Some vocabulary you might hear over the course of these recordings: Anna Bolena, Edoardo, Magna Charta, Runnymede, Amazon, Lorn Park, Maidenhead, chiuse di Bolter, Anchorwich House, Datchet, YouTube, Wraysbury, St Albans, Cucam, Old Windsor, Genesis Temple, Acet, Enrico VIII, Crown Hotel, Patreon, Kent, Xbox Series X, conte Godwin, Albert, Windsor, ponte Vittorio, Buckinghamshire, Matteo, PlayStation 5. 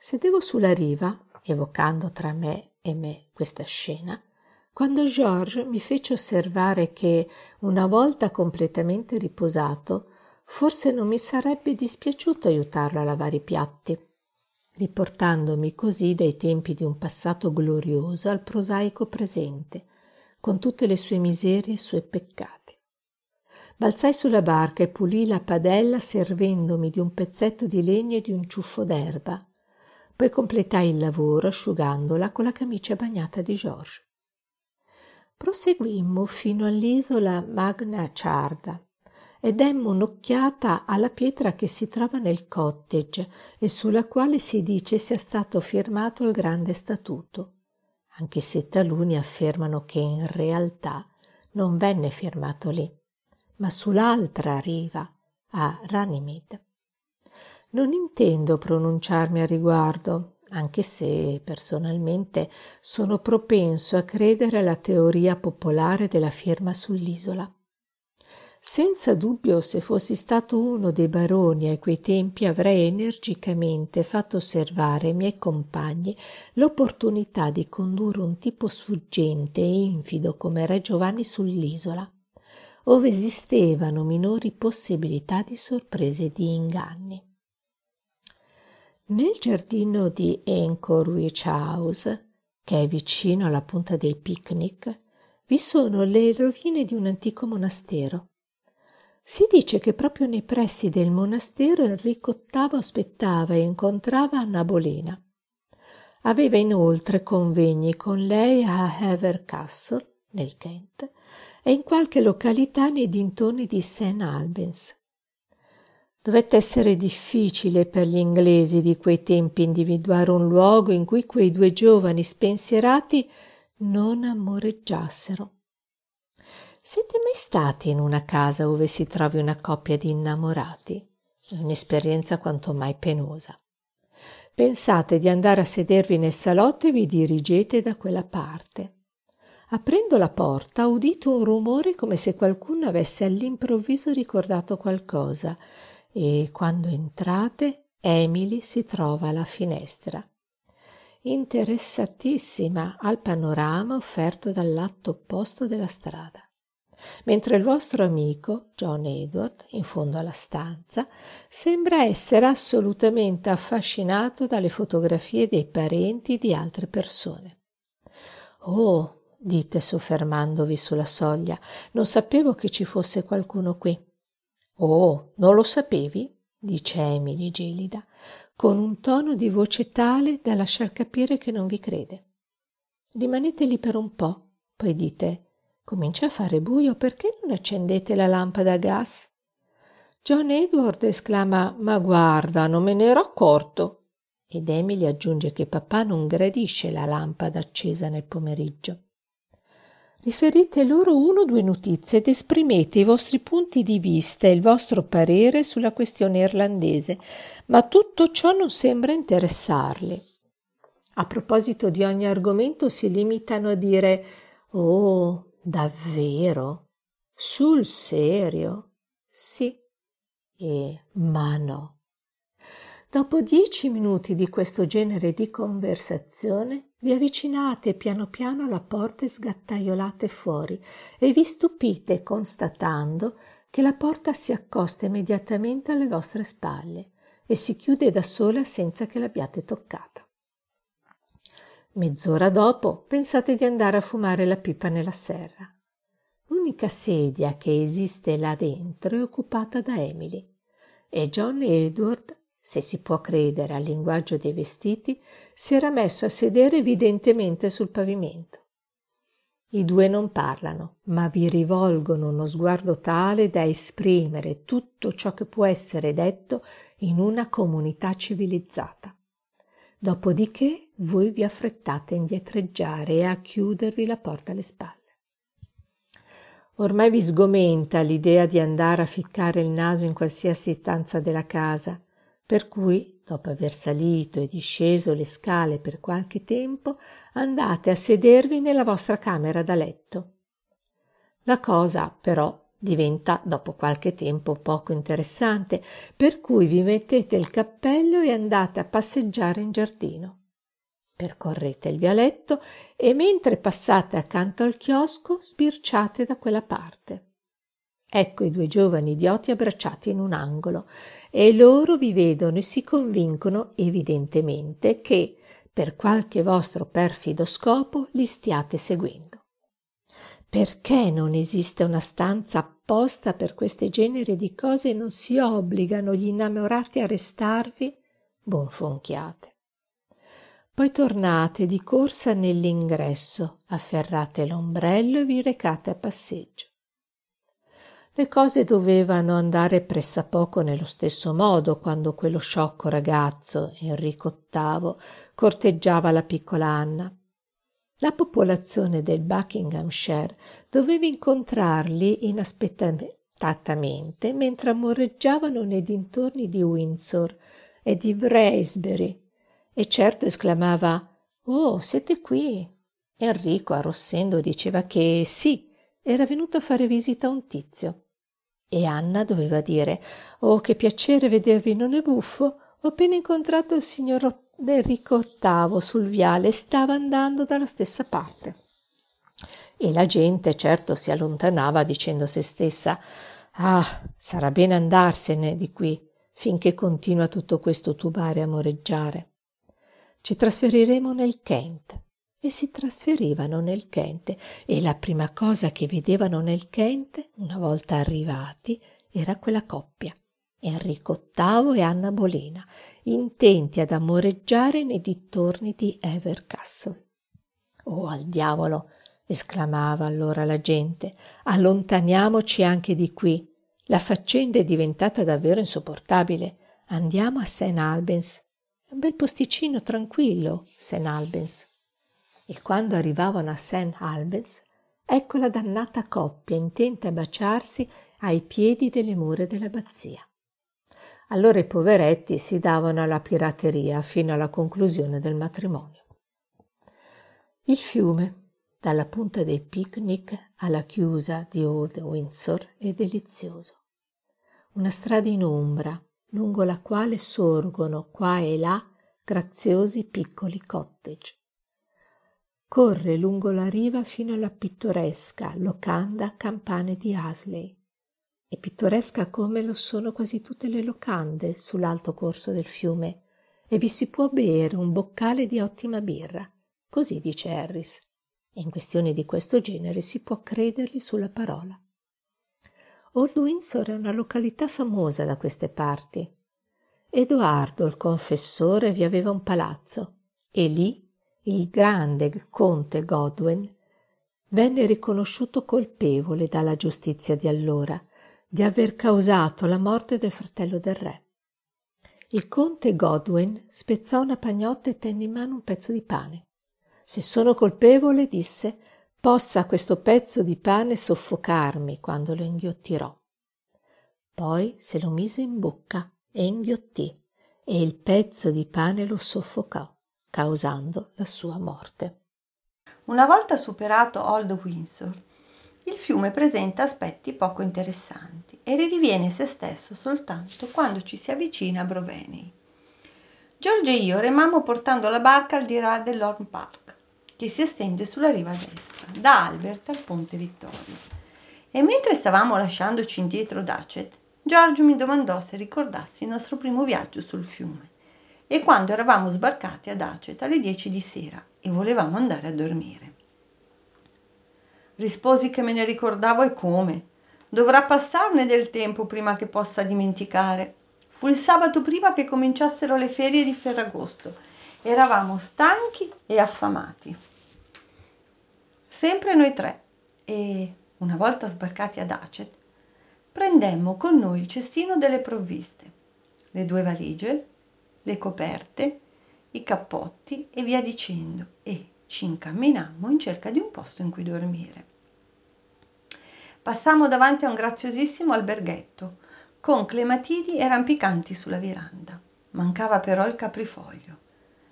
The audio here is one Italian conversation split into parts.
Sedevo sulla riva, evocando tra me e me questa scena, quando George mi fece osservare che, una volta completamente riposato, forse non mi sarebbe dispiaciuto aiutarlo a lavare i piatti, riportandomi così dai tempi di un passato glorioso al prosaico presente, con tutte le sue miserie e i suoi peccati. Balzai sulla barca e pulii la padella servendomi di un pezzetto di legno e di un ciuffo d'erba. Poi completai il lavoro asciugandola con la camicia bagnata di George. Proseguimmo fino all'isola Magna Charta e demmo un'occhiata alla pietra che si trova nel cottage e sulla quale si dice sia stato firmato il grande statuto, anche se taluni affermano che in realtà non venne firmato lì, ma sull'altra riva, a Runnymede. Non intendo pronunciarmi a riguardo, anche se personalmente sono propenso a credere alla teoria popolare della firma sull'isola. Senza dubbio, se fossi stato uno dei baroni a quei tempi, avrei energicamente fatto osservare ai miei compagni l'opportunità di condurre un tipo sfuggente e infido come Re Giovanni sull'isola, ove esistevano minori possibilità di sorprese e di inganni. Nel giardino di Anchorwich House, che è vicino alla punta dei picnic, vi sono le rovine di un antico monastero. Si dice che proprio nei pressi del monastero Enrico VIII aspettava e incontrava Anna Bolena. Aveva inoltre convegni con lei a Hever Castle, nel Kent, e in qualche località nei dintorni di St Albans. Dovette essere difficile per gli inglesi di quei tempi individuare un luogo in cui quei due giovani spensierati non amoreggiassero. Siete mai stati in una casa dove si trovi una coppia di innamorati? È un'esperienza quanto mai penosa. Pensate di andare a sedervi nel salotto e vi dirigete da quella parte. Aprendo la porta, ho udito un rumore come se qualcuno avesse all'improvviso ricordato qualcosa e, quando entrate, Emily si trova alla finestra, interessatissima al panorama offerto dal lato opposto della strada, mentre il vostro amico, John Edward, in fondo alla stanza, sembra essere assolutamente affascinato dalle fotografie dei parenti di altre persone. «Oh!» dite soffermandovi sulla soglia, non sapevo che ci fosse qualcuno qui. Oh, non lo sapevi? Dice Emily gelida, con un tono di voce tale da lasciar capire che non vi crede. Rimanete lì per un po', poi dite: comincia a fare buio, perché non accendete la lampada a gas? John Edward esclama: ma guarda, non me ne ero accorto. Ed Emily aggiunge che papà non gradisce la lampada accesa nel pomeriggio. Riferite loro 1 o 2 notizie ed esprimete i vostri punti di vista e il vostro parere sulla questione irlandese, ma tutto ciò non sembra interessarli. A proposito di ogni argomento si limitano a dire: «Oh, davvero? Sul serio? Sì e ma no». Dopo 10 minuti di questo genere di conversazione, vi avvicinate piano piano alla porta e sgattaiolate fuori e vi stupite constatando che la porta si accosta immediatamente alle vostre spalle e si chiude da sola senza che l'abbiate toccata. Mezz'ora dopo pensate di andare a fumare la pipa nella serra. L'unica sedia che esiste là dentro è occupata da Emily e John Edward, se si può credere al linguaggio dei vestiti, si era messo a sedere evidentemente sul pavimento. I due non parlano, ma vi rivolgono uno sguardo tale da esprimere tutto ciò che può essere detto in una comunità civilizzata. Dopodiché voi vi affrettate a indietreggiare e a chiudervi la porta alle spalle. Ormai vi sgomenta l'idea di andare a ficcare il naso in qualsiasi stanza della casa, per cui, dopo aver salito e disceso le scale per qualche tempo, andate a sedervi nella vostra camera da letto. La cosa, però, diventa dopo qualche tempo poco interessante, per cui vi mettete il cappello e andate a passeggiare in giardino. Percorrete il vialetto e mentre passate accanto al chiosco sbirciate da quella parte. Ecco i due giovani idioti abbracciati in un angolo e loro vi vedono e si convincono evidentemente che per qualche vostro perfido scopo li stiate seguendo. Perché non esiste una stanza apposta per questi generi di cose e non si obbligano gli innamorati a restarvi? Bonfonchiate. Poi tornate di corsa nell'ingresso, afferrate l'ombrello e vi recate a passeggio. Le cose dovevano andare pressappoco nello stesso modo quando quello sciocco ragazzo, Enrico VIII, corteggiava la piccola Anna. La popolazione del Buckinghamshire doveva incontrarli inaspettatamente mentre amoreggiavano nei dintorni di Windsor e di Wraysbury, e certo esclamava «Oh, siete qui!». Enrico, arrossendo, diceva che sì, era venuto a fare visita a un tizio. E Anna doveva dire «Oh, che piacere vedervi, non è buffo? Ho appena incontrato il signor Enrico VIII sul viale, stava andando dalla stessa parte». E la gente certo si allontanava dicendo a se stessa «Ah, sarà bene andarsene di qui finché continua tutto questo tubare e amoreggiare. Ci trasferiremo nel Kent». E si trasferivano nel Kent e la prima cosa che vedevano nel Kent, una volta arrivati, era quella coppia, Enrico VIII e Anna Bolena, intenti ad amoreggiare nei dintorni di Hever Castle. «Oh, al diavolo!» esclamava allora la gente. «Allontaniamoci anche di qui. La faccenda è diventata davvero insopportabile. Andiamo a St Albans. È un bel posticino tranquillo, St Albans». E quando arrivavano a St Albans, ecco la dannata coppia intenta a baciarsi ai piedi delle mura dell'abbazia. Allora i poveretti si davano alla pirateria fino alla conclusione del matrimonio. Il fiume, dalla punta dei picnic alla chiusa di Old Windsor, è delizioso. Una strada in ombra, lungo la quale sorgono qua e là graziosi piccoli cottage. Corre lungo la riva fino alla pittoresca locanda Campane di Astley. È pittoresca come lo sono quasi tutte le locande sull'alto corso del fiume, e vi si può bere un boccale di ottima birra, così dice Harris, e in questioni di questo genere si può credergli sulla parola. Old Windsor è una località famosa da queste parti. Edoardo, il confessore, vi aveva un palazzo, e lì il grande conte Godwin venne riconosciuto colpevole dalla giustizia di allora di aver causato la morte del fratello del re. Il conte Godwin spezzò una pagnotta e tenne in mano un pezzo di pane. «Se sono colpevole», disse, «possa questo pezzo di pane soffocarmi quando lo inghiottirò». Poi se lo mise in bocca e inghiottì, e il pezzo di pane lo soffocò, causando la sua morte. Una volta superato Old Windsor, il fiume presenta aspetti poco interessanti e ridiviene se stesso soltanto quando ci si avvicina a Broveney. George e io remammo portando la barca al di là del Lorn Park, che si estende sulla riva destra, da Albert al ponte Vittorio. E mentre stavamo lasciandoci indietro Datchet, George mi domandò se ricordassi il nostro primo viaggio sul fiume e quando eravamo sbarcati ad Acet alle 10 di sera e volevamo andare a dormire. Risposi che me ne ricordavo e come. Dovrà passarne del tempo prima che possa dimenticare. Fu il sabato prima che cominciassero le ferie di Ferragosto. Eravamo stanchi e affamati. Sempre noi tre e, una volta sbarcati ad Acet, prendemmo con noi il cestino delle provviste. le due valigie, le coperte, i cappotti e via dicendo, e ci incamminammo in cerca di un posto in cui dormire. Passammo davanti a un graziosissimo alberghetto con clematidi e rampicanti sulla veranda. Mancava però il caprifoglio.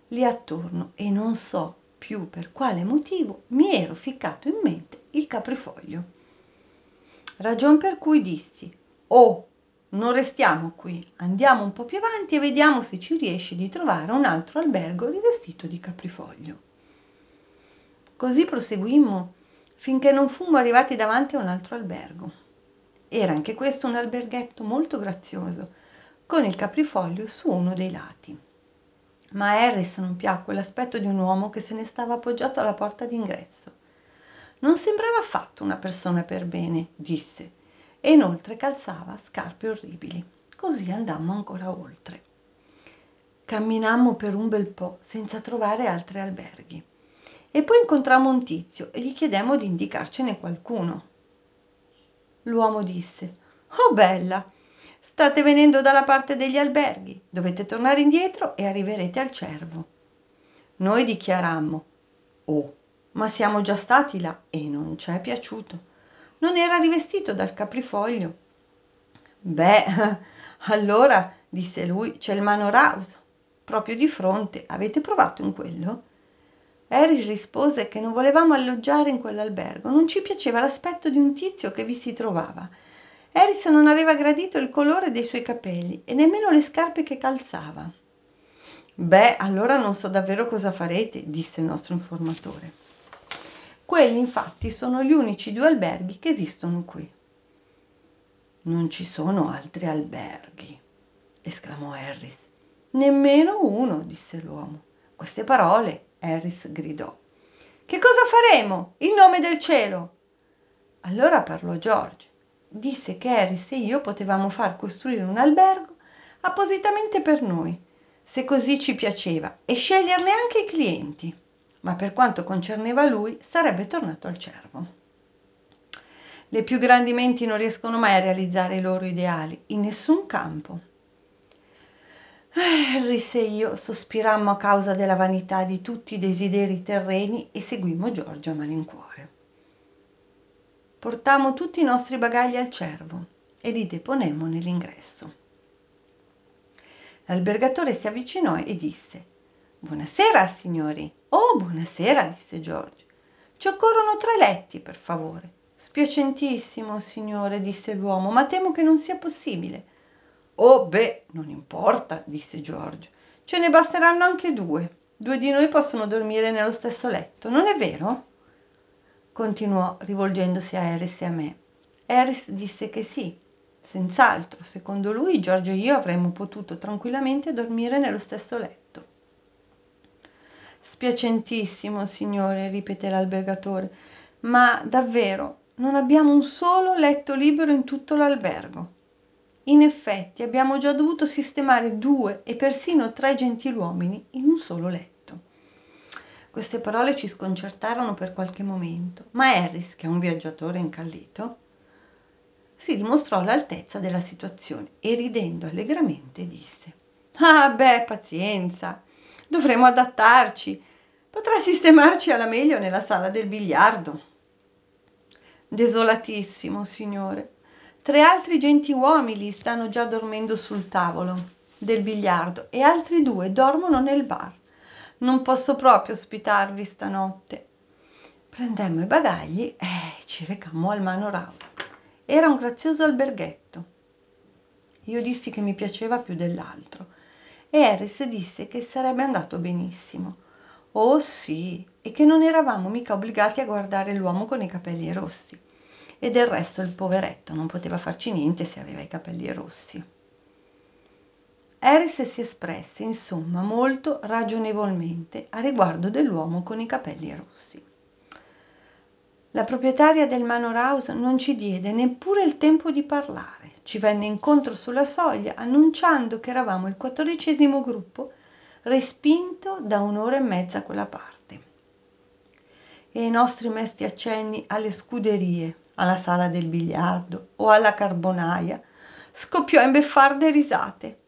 Lì attorno, e non so più per quale motivo, mi ero ficcato in mente il caprifoglio. Ragion per cui dissi: "Oh, non restiamo qui, andiamo un po' più avanti e vediamo se ci riesci di trovare un altro albergo rivestito di caprifoglio". Così proseguimmo finché non fummo arrivati davanti a un altro albergo. Era anche questo un alberghetto molto grazioso, con il caprifoglio su uno dei lati. Ma a Harris non piacque l'aspetto di un uomo che se ne stava appoggiato alla porta d'ingresso. Non sembrava affatto una persona per bene, disse, e inoltre calzava scarpe orribili. Così andammo ancora oltre. Camminammo per un bel po' senza trovare altri alberghi e poi incontrammo un tizio e gli chiedemmo di indicarcene qualcuno. L'uomo disse: "Oh bella, state venendo dalla parte degli alberghi, dovete tornare indietro e arriverete al Cervo". Noi dichiarammo: "Oh, ma siamo già stati là e non ci è piaciuto. Non era rivestito dal caprifoglio". "Beh, allora", disse lui, "c'è il Manor House, proprio di fronte. Avete provato in quello?" Harris rispose che non volevamo alloggiare in quell'albergo, non ci piaceva l'aspetto di un tizio che vi si trovava. Harris non aveva gradito il colore dei suoi capelli e nemmeno le scarpe che calzava. "Beh, allora non so davvero cosa farete", disse il nostro informatore. "Quelli infatti sono gli unici due alberghi che esistono qui". "Non ci sono altri alberghi", esclamò Harris. "Nemmeno uno", disse l'uomo. Queste parole Harris gridò: "Che cosa faremo, in nome del cielo?" Allora parlò George. Disse che Harris e io potevamo far costruire un albergo appositamente per noi, se così ci piaceva, e sceglierne anche i clienti, ma per quanto concerneva lui sarebbe tornato al Cervo. Le più grandi menti non riescono mai a realizzare i loro ideali, in nessun campo. Harris e io sospirammo a causa della vanità di tutti i desideri terreni e seguimmo Giorgio a malincuore. Portammo tutti i nostri bagagli al Cervo e li deponemmo nell'ingresso. L'albergatore si avvicinò e disse: "Buonasera, signori". "Oh, buonasera", disse George. "Ci occorrono 3 letti, per favore". "Spiacentissimo, signore", disse l'uomo, "ma temo che non sia possibile". "Oh, beh, non importa", disse George. "Ce ne basteranno anche 2. 2 di noi possono dormire nello stesso letto, non è vero?" Continuò rivolgendosi a Harris e a me. Harris disse che sì, senz'altro, secondo lui George e io avremmo potuto tranquillamente dormire nello stesso letto. "Spiacentissimo, signore", ripeté l'albergatore, "ma davvero non abbiamo un solo letto libero in tutto l'albergo. In effetti abbiamo già dovuto sistemare 2 e persino 3 gentiluomini in un solo letto". Queste parole ci sconcertarono per qualche momento, ma Harris, che è un viaggiatore incallito, si dimostrò all'altezza della situazione e ridendo allegramente disse: "Ah beh, pazienza, dovremo adattarci, potrà sistemarci alla meglio nella sala del biliardo". "Desolatissimo, signore, 3 altri gentiluomini stanno già dormendo sul tavolo del biliardo e altri 2 dormono nel bar. Non posso proprio ospitarvi stanotte". Prendemmo i bagagli e ci recammo al Manor House. Era un grazioso alberghetto. Io dissi che mi piaceva più dell'altro e Harris disse che sarebbe andato benissimo. Oh sì, e che non eravamo mica obbligati a guardare l'uomo con i capelli rossi. E del resto il poveretto non poteva farci niente se aveva i capelli rossi. Harris si espresse, insomma, molto ragionevolmente a riguardo dell'uomo con i capelli rossi. La proprietaria del Manor House non ci diede neppure il tempo di parlare. Ci venne incontro sulla soglia annunciando che eravamo il 14° gruppo respinto da un'ora e mezza a quella parte. E i nostri mesti accenni alle scuderie, alla sala del biliardo o alla carbonaia scoppiò in beffarde risate.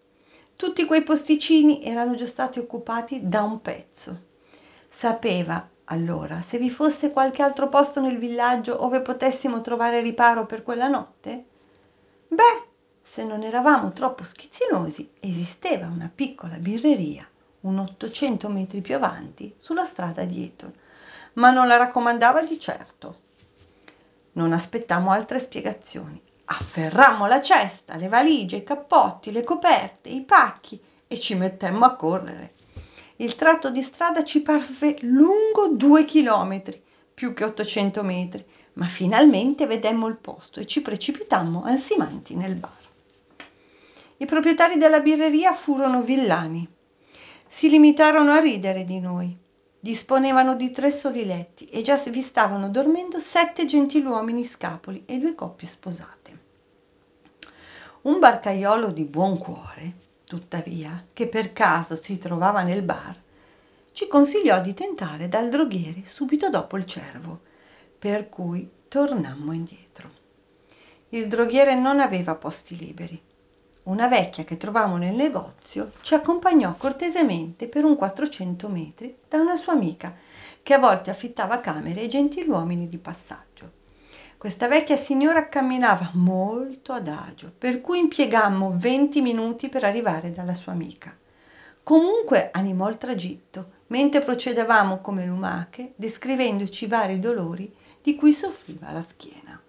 Tutti quei posticini erano già stati occupati da un pezzo. Sapeva allora se vi fosse qualche altro posto nel villaggio ove potessimo trovare riparo per quella notte? Beh, se non eravamo troppo schizzinosi, esisteva una piccola birreria, un 800 metri più avanti, sulla strada di Eton, ma non la raccomandava di certo. Non aspettammo altre spiegazioni. Afferrammo la cesta, le valigie, i cappotti, le coperte, i pacchi e ci mettemmo a correre. Il tratto di strada ci parve lungo 2 chilometri, più che 800 metri, ma finalmente vedemmo il posto e ci precipitammo ansimanti nel bar. I proprietari della birreria furono villani. Si limitarono a ridere di noi. Disponevano di 3 soli letti e già vi stavano dormendo 7 gentiluomini scapoli e 2 coppie sposate. Un barcaiolo di buon cuore, tuttavia, che per caso si trovava nel bar, ci consigliò di tentare dal droghiere subito dopo il cervo, per cui tornammo indietro. Il droghiere non aveva posti liberi. Una vecchia che trovammo nel negozio ci accompagnò cortesemente per un 400 metri da una sua amica, che a volte affittava camere ai gentiluomini di passaggio. Questa vecchia signora camminava molto adagio, per cui impiegammo 20 minuti per arrivare dalla sua amica. Comunque animò il tragitto, mentre procedevamo come lumache, descrivendoci vari dolori di cui soffriva la schiena.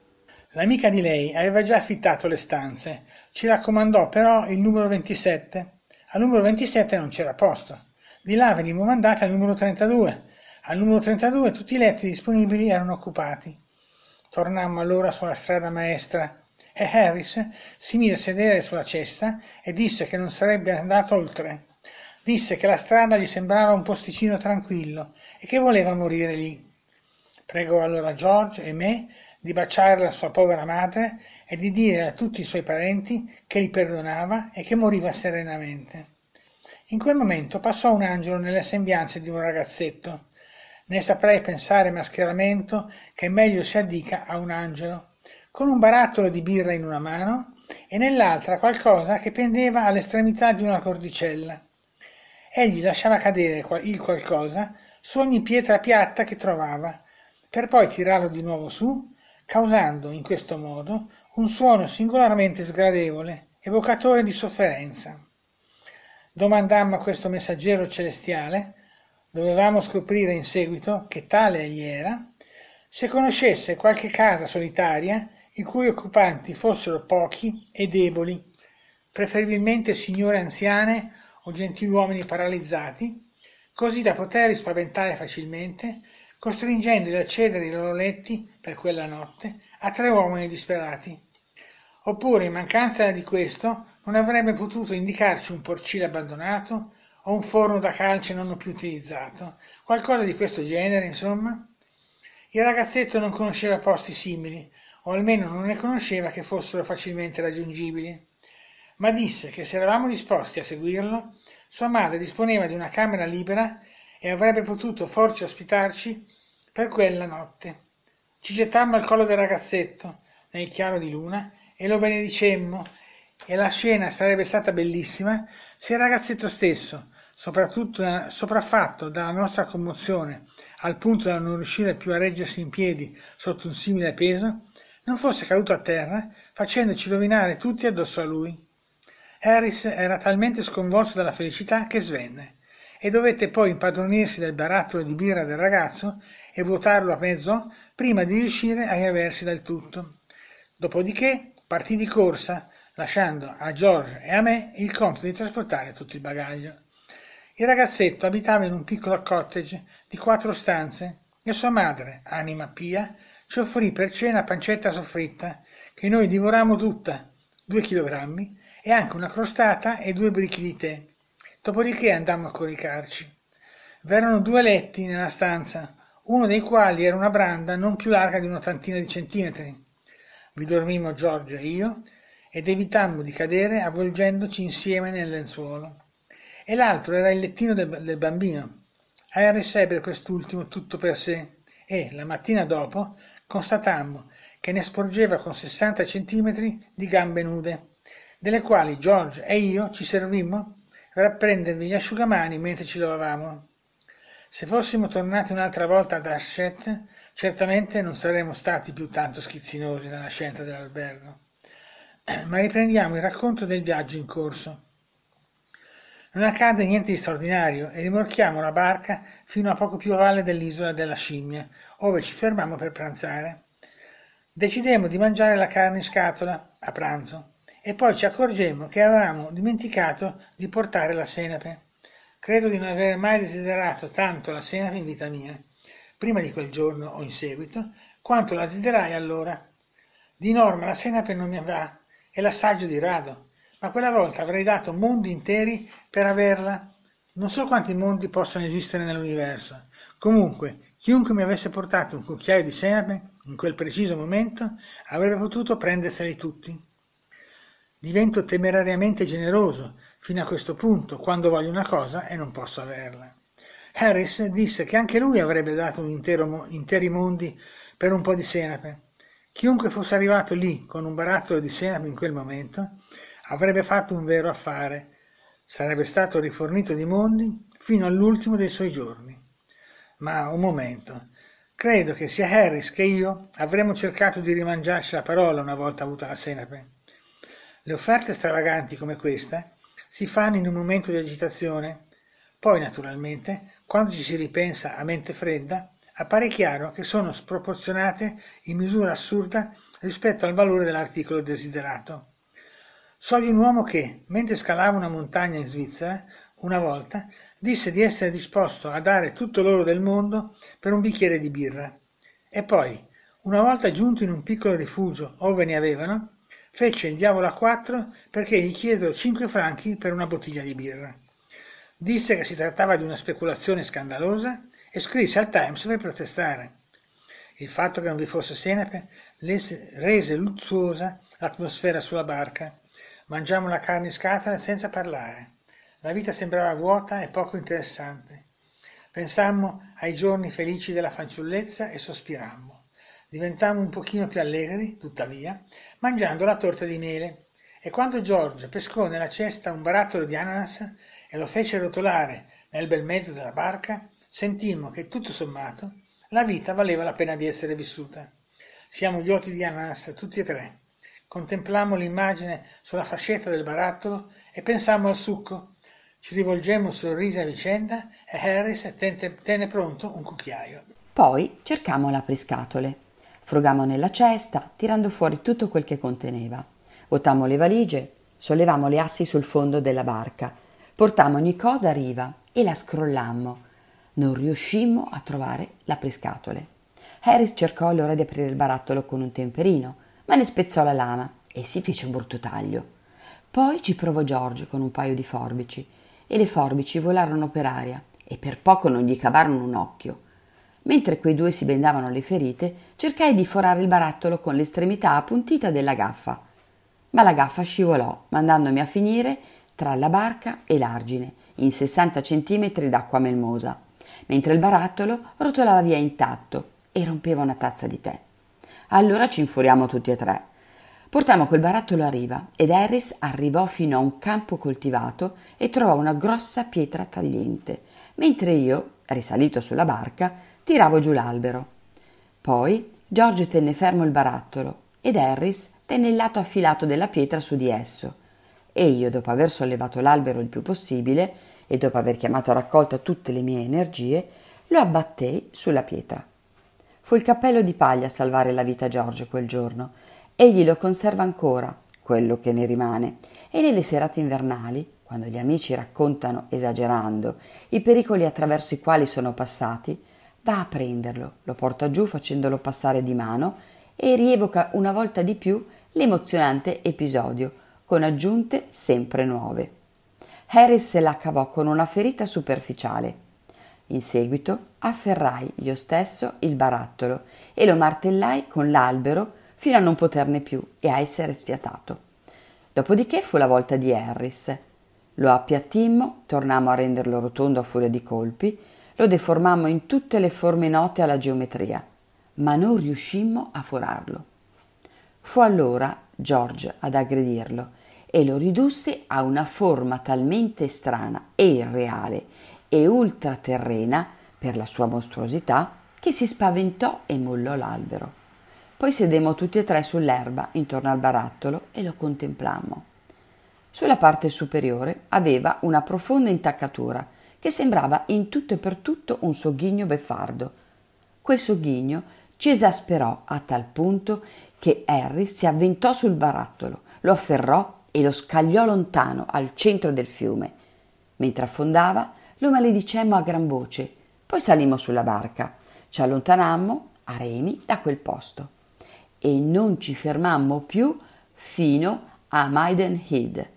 L'amica di lei aveva già affittato le stanze, ci raccomandò però il numero 27. Al numero 27 non c'era posto, di là venivamo mandati al numero 32. Al numero 32 tutti i letti disponibili erano occupati. Tornammo allora sulla strada maestra e Harris si mise a sedere sulla cesta e disse che non sarebbe andato oltre. Disse che la strada gli sembrava un posticino tranquillo e che voleva morire lì. Pregò allora George e me di baciare la sua povera madre e di dire a tutti i suoi parenti che li perdonava e che moriva serenamente. In quel momento passò un angelo nelle sembianze di un ragazzetto. Ne saprei pensare mascheramento che meglio si addica a un angelo, con un barattolo di birra in una mano e nell'altra qualcosa che pendeva all'estremità di una cordicella. Egli lasciava cadere il qualcosa su ogni pietra piatta che trovava, per poi tirarlo di nuovo su, causando in questo modo un suono singolarmente sgradevole, evocatore di sofferenza. Domandammo a questo messaggero celestiale, dovevamo scoprire in seguito che tale egli era, se conoscesse qualche casa solitaria i cui occupanti fossero pochi e deboli, preferibilmente signore anziane o gentiluomini paralizzati, così da poterli spaventare facilmente, costringendoli a cedere i loro letti per quella notte a 3 uomini disperati. Oppure, in mancanza di questo, non avrebbe potuto indicarci un porcile abbandonato o un forno da calce non più utilizzato, qualcosa di questo genere, insomma. Il ragazzetto non conosceva posti simili, o almeno non ne conosceva che fossero facilmente raggiungibili, ma disse che se eravamo disposti a seguirlo, sua madre disponeva di una camera libera e avrebbe potuto forse ospitarci per quella notte. Ci gettammo al collo del ragazzetto, nel chiaro di luna, e lo benedicemmo, e la scena sarebbe stata bellissima se il ragazzetto stesso, soprattutto sopraffatto dalla nostra commozione al punto da non riuscire più a reggersi in piedi sotto un simile peso, non fosse caduto a terra facendoci rovinare tutti addosso a lui. Harris era talmente sconvolto dalla felicità che svenne e dovette poi impadronirsi del barattolo di birra del ragazzo e vuotarlo a mezzo prima di riuscire a riaversi del tutto. Dopodiché partì di corsa, lasciando a George e a me il compito di trasportare tutto il bagaglio. Il ragazzetto abitava in un piccolo cottage di 4 stanze e sua madre, anima pia, ci offrì per cena pancetta soffritta, che noi divorammo tutta, 2 chilogrammi, e anche una crostata e 2 bricchi di tè. Dopodiché andammo a coricarci. V'erano 2 letti nella stanza, uno dei quali era una branda non più larga di un'ottantina di centimetri. Vi dormimmo George e io, ed evitammo di cadere avvolgendoci insieme nel lenzuolo. E l'altro era il lettino del bambino. Harris ebbe quest'ultimo tutto per sé e, la mattina dopo, constatammo che ne sporgeva con 60 centimetri di gambe nude, delle quali George e io ci servimmo rapprendermi gli asciugamani mentre ci lavavamo. Se fossimo tornati un'altra volta ad Acet, certamente non saremmo stati più tanto schizzinosi nella scelta dell'albergo. Ma riprendiamo il racconto del viaggio in corso. Non accade niente di straordinario e rimorchiamo la barca fino a poco più a valle dell'isola della Scimmia, ove ci fermammo per pranzare. Decidemmo di mangiare la carne in scatola a pranzo e poi ci accorgemmo che avevamo dimenticato di portare la senape. Credo di non aver mai desiderato tanto la senape in vita mia, prima di quel giorno o in seguito, quanto la desiderai allora. Di norma la senape non mi va e l'assaggio di rado. Ma quella volta avrei dato mondi interi per averla. Non so quanti mondi possono esistere nell'universo. Comunque, chiunque mi avesse portato un cucchiaio di senape, in quel preciso momento, avrebbe potuto prenderseli tutti. Divento temerariamente generoso fino a questo punto, quando voglio una cosa e non posso averla. Harris disse che anche lui avrebbe dato interi mondi per un po' di senape. Chiunque fosse arrivato lì con un barattolo di senape in quel momento avrebbe fatto un vero affare, sarebbe stato rifornito di mondi fino all'ultimo dei suoi giorni. Ma un momento, credo che sia Harris che io avremmo cercato di rimangiarci la parola una volta avuta la senape. Le offerte stravaganti come questa si fanno in un momento di agitazione, poi naturalmente, quando ci si ripensa a mente fredda, appare chiaro che sono sproporzionate in misura assurda rispetto al valore dell'articolo desiderato. So di un uomo che, mentre scalava una montagna in Svizzera, una volta, disse di essere disposto a dare tutto l'oro del mondo per un bicchiere di birra. E poi, una volta giunto in un piccolo rifugio ove ne avevano, fece il diavolo a quattro perché gli chiesero 5 franchi per una bottiglia di birra. Disse che si trattava di una speculazione scandalosa e scrisse al Times per protestare. Il fatto che non vi fosse senape rese luzzuosa l'atmosfera sulla barca. Mangiamo la carne in scatola senza parlare. La vita sembrava vuota e poco interessante. Pensammo ai giorni felici della fanciullezza e sospirammo. Diventammo un pochino più allegri, tuttavia, mangiando la torta di mele. E quando George pescò nella cesta un barattolo di ananas e lo fece rotolare nel bel mezzo della barca, sentimmo che, tutto sommato, la vita valeva la pena di essere vissuta. Siamo idioti di ananas, tutti e tre. Contemplammo l'immagine sulla fascetta del barattolo e pensammo al succo. Ci rivolgemmo sorrisi a vicenda e Harris tenne pronto un cucchiaio. Poi cercammo l'apriscatole. Frugammo nella cesta, tirando fuori tutto quel che conteneva. Vuotammo le valigie, sollevammo le assi sul fondo della barca, portammo ogni cosa a riva e la scrollammo. Non riuscimmo a trovare l'apriscatole. Harris cercò allora di aprire il barattolo con un temperino, ma ne spezzò la lama e si fece un brutto taglio. Poi ci provò George con un paio di forbici e le forbici volarono per aria e per poco non gli cavarono un occhio. Mentre quei due si bendavano le ferite, cercai di forare il barattolo con l'estremità appuntita della gaffa, ma la gaffa scivolò, mandandomi a finire tra la barca e l'argine, in 60 centimetri d'acqua melmosa, mentre il barattolo rotolava via intatto e rompeva una tazza di tè. Allora ci infuriamo tutti e tre. Portammo quel barattolo a riva ed Harris arrivò fino a un campo coltivato e trovò una grossa pietra tagliente, mentre io, risalito sulla barca, tiravo giù l'albero. Poi George tenne fermo il barattolo ed Harris tenne il lato affilato della pietra su di esso. E io, dopo aver sollevato l'albero il più possibile e dopo aver chiamato a raccolta tutte le mie energie, lo abbattei sulla pietra. Fu il cappello di paglia a salvare la vita a George quel giorno. Egli lo conserva ancora, quello che ne rimane, e nelle serate invernali, quando gli amici raccontano, esagerando, i pericoli attraverso i quali sono passati, va a prenderlo, lo porta giù facendolo passare di mano e rievoca una volta di più l'emozionante episodio, con aggiunte sempre nuove. Harris se la cavò con una ferita superficiale. In seguito afferrai io stesso il barattolo e lo martellai con l'albero fino a non poterne più e a essere sfiatato. Dopodiché fu la volta di Harris. Lo appiattimmo, tornammo a renderlo rotondo a furia di colpi, lo deformammo in tutte le forme note alla geometria, ma non riuscimmo a forarlo. Fu allora George ad aggredirlo e lo ridusse a una forma talmente strana e irreale e ultraterrena per la sua mostruosità che si spaventò e mollò l'albero. Poi sedemmo tutti e tre sull'erba intorno al barattolo e lo contemplammo. Sulla parte superiore aveva una profonda intaccatura che sembrava in tutto e per tutto un sogghigno beffardo. Quel sogghigno ci esasperò a tal punto che Harry si avventò sul barattolo, lo afferrò e lo scagliò lontano al centro del fiume. Mentre affondava lo maledicemmo a gran voce, poi salimmo sulla barca, ci allontanammo a remi da quel posto e non ci fermammo più fino a Maidenhead.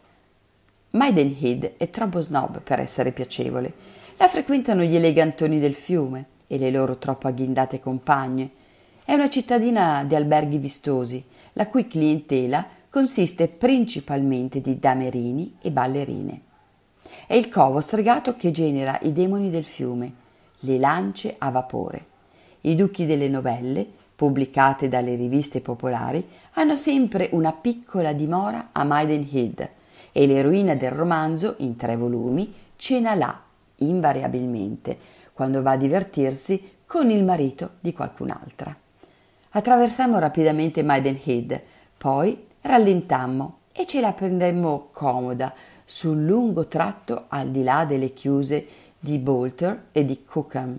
Maidenhead è troppo snob per essere piacevole, la frequentano gli elegantoni del fiume e le loro troppo agghindate compagne. È una cittadina di alberghi vistosi, la cui clientela consiste principalmente di damerini e ballerine. È il covo stregato che genera i demoni del fiume, le lance a vapore. I duchi delle novelle, pubblicate dalle riviste popolari, hanno sempre una piccola dimora a Maidenhead e l'eroina del romanzo, in 3 volumi, cena là, invariabilmente, quando va a divertirsi con il marito di qualcun'altra. Attraversammo rapidamente Maidenhead, poi rallentammo e ce la prendemmo comoda sul lungo tratto al di là delle chiuse di Bolter e di Cucam.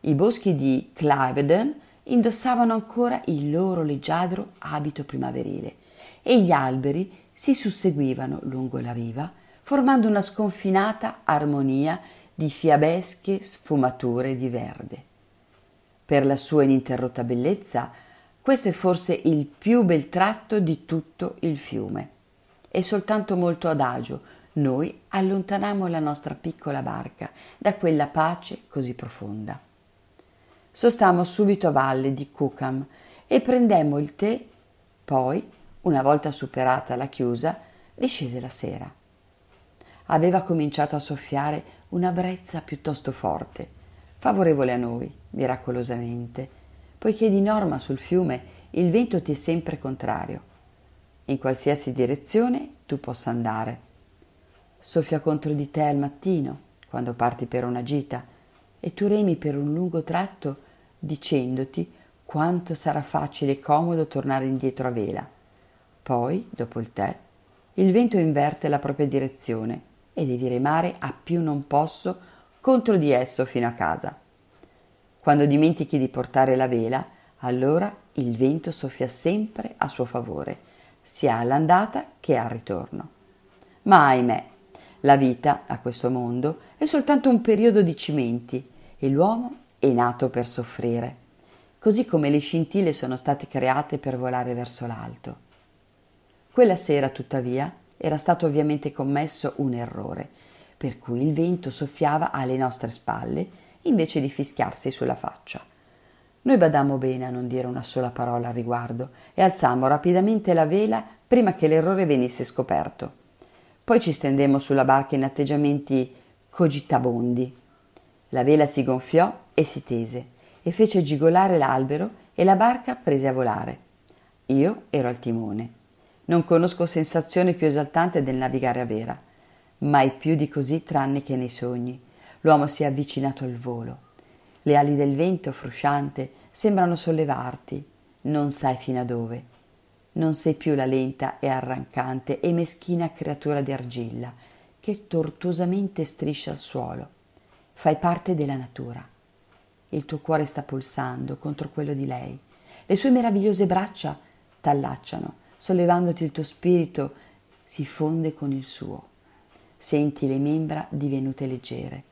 I boschi di Cliveden indossavano ancora il loro leggiadro abito primaverile e gli alberi si susseguivano lungo la riva, formando una sconfinata armonia di fiabesche sfumature di verde. Per la sua ininterrotta bellezza, questo è forse il più bel tratto di tutto il fiume. E soltanto molto adagio noi allontanammo la nostra piccola barca da quella pace così profonda. Sostammo subito a valle di Cucam e prendemmo il tè, poi, una volta superata la chiusa, discese la sera. Aveva cominciato a soffiare una brezza piuttosto forte, favorevole a noi, miracolosamente, poiché di norma sul fiume il vento ti è sempre contrario, in qualsiasi direzione tu possa andare. Soffia contro di te al mattino, quando parti per una gita, e tu remi per un lungo tratto dicendoti quanto sarà facile e comodo tornare indietro a vela. Poi, dopo il tè, il vento inverte la propria direzione e devi remare a più non posso contro di esso fino a casa. Quando dimentichi di portare la vela, allora il vento soffia sempre a suo favore, sia all'andata che al ritorno. Ma ahimè, la vita a questo mondo è soltanto un periodo di cimenti e l'uomo è nato per soffrire, così come le scintille sono state create per volare verso l'alto. Quella sera, tuttavia, era stato ovviamente commesso un errore, per cui il vento soffiava alle nostre spalle invece di fischiarsi sulla faccia. Noi badammo bene a non dire una sola parola al riguardo e alzammo rapidamente la vela prima che l'errore venisse scoperto. Poi ci stendemmo sulla barca in atteggiamenti cogitabondi. La vela si gonfiò e si tese e fece gigolare l'albero e la barca prese a volare. Io ero al timone. Non conosco sensazione più esaltante del navigare a vela, mai più di così tranne che nei sogni. L'uomo si è avvicinato al volo. Le ali del vento frusciante sembrano sollevarti. Non sai fino a dove. Non sei più la lenta e arrancante e meschina creatura di argilla che tortuosamente striscia al suolo. Fai parte della natura. Il tuo cuore sta pulsando contro quello di lei. Le sue meravigliose braccia t'allacciano, sollevandoti il tuo spirito si fonde con il suo. Senti le membra divenute leggere.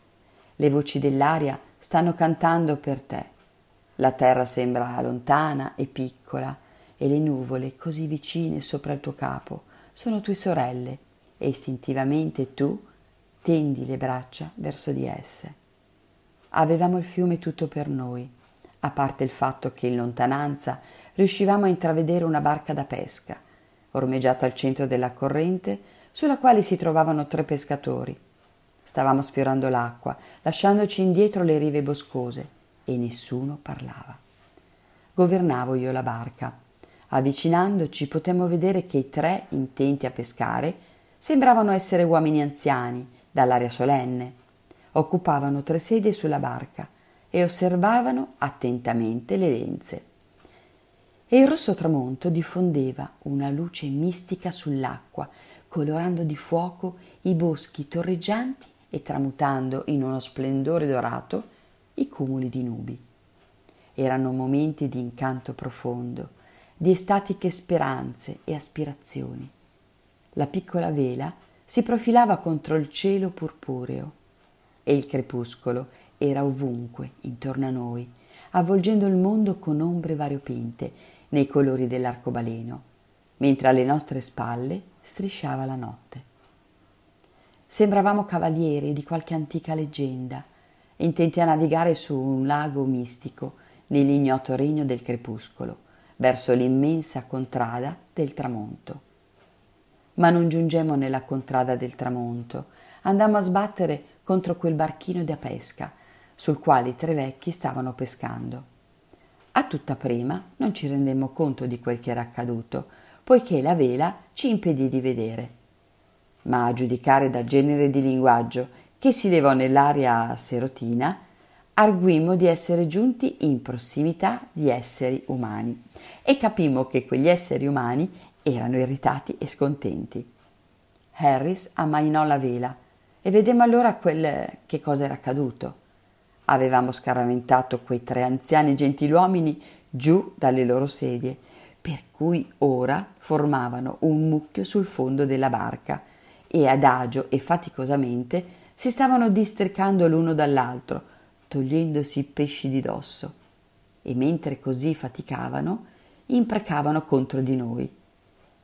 Le voci dell'aria stanno cantando per te. La terra sembra lontana e piccola e le nuvole così vicine sopra il tuo capo sono tue sorelle e istintivamente tu tendi le braccia verso di esse. Avevamo il fiume tutto per noi, a parte il fatto che in lontananza riuscivamo a intravedere una barca da pesca, ormeggiata al centro della corrente, sulla quale si trovavano 3 pescatori. Stavamo sfiorando l'acqua, lasciandoci indietro le rive boscose, e nessuno parlava. Governavo io la barca. Avvicinandoci potemmo vedere che i tre, intenti a pescare, sembravano essere uomini anziani, dall'aria solenne. Occupavano tre sedie sulla barca e osservavano attentamente le lenze. E il rosso tramonto diffondeva una luce mistica sull'acqua, colorando di fuoco i boschi torreggianti e tramutando in uno splendore dorato i cumuli di nubi. Erano momenti di incanto profondo, di estatiche speranze e aspirazioni. La piccola vela si profilava contro il cielo purpureo e il crepuscolo era ovunque intorno a noi, avvolgendo il mondo con ombre variopinte nei colori dell'arcobaleno, mentre alle nostre spalle strisciava la notte. Sembravamo cavalieri di qualche antica leggenda, intenti a navigare su un lago mistico nell'ignoto regno del crepuscolo, verso l'immensa contrada del tramonto. Ma non giungemmo nella contrada del tramonto, andammo a sbattere contro quel barchino da pesca sul quale i tre vecchi stavano pescando. A tutta prima non ci rendemmo conto di quel che era accaduto, poiché la vela ci impedì di vedere. Ma a giudicare dal genere di linguaggio che si levò nell'aria serotina, arguimmo di essere giunti in prossimità di esseri umani e capimmo che quegli esseri umani erano irritati e scontenti. Harris ammainò la vela e vedemmo allora che cosa era accaduto. Avevamo scaraventato quei tre anziani gentiluomini giù dalle loro sedie, per cui ora formavano un mucchio sul fondo della barca e adagio e faticosamente si stavano districando l'uno dall'altro, togliendosi i pesci di dosso, e mentre così faticavano, imprecavano contro di noi,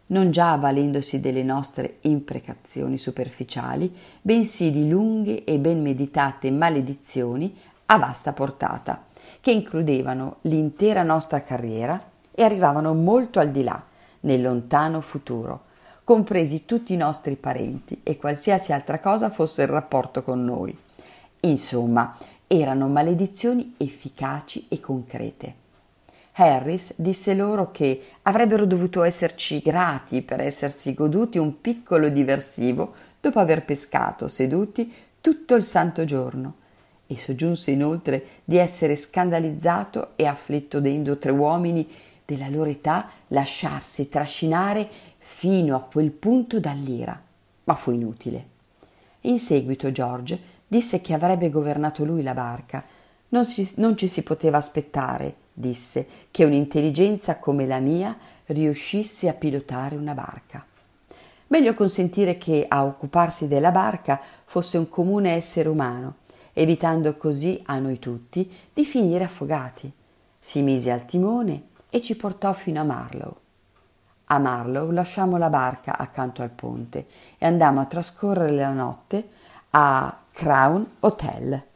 non già avvalendosi delle nostre imprecazioni superficiali, bensì di lunghe e ben meditate maledizioni a vasta portata, che includevano l'intera nostra carriera e arrivavano molto al di là, nel lontano futuro, compresi tutti i nostri parenti e qualsiasi altra cosa fosse il rapporto con noi. Insomma, erano maledizioni efficaci e concrete. Harris disse loro che avrebbero dovuto esserci grati per essersi goduti un piccolo diversivo dopo aver pescato seduti tutto il santo giorno, e soggiunse inoltre di essere scandalizzato e afflitto vedendo tre uomini della loro età lasciarsi trascinare fino a quel punto dall'ira, ma fu inutile. In seguito George disse che avrebbe governato lui la barca. Non ci si poteva aspettare, disse, che un'intelligenza come la mia riuscisse a pilotare una barca. Meglio consentire che a occuparsi della barca fosse un comune essere umano, evitando così a noi tutti di finire affogati. Si mise al timone e ci portò fino a Marlow. A Marlow lasciammo la barca accanto al ponte e andammo a trascorrere la notte a Crown Hotel.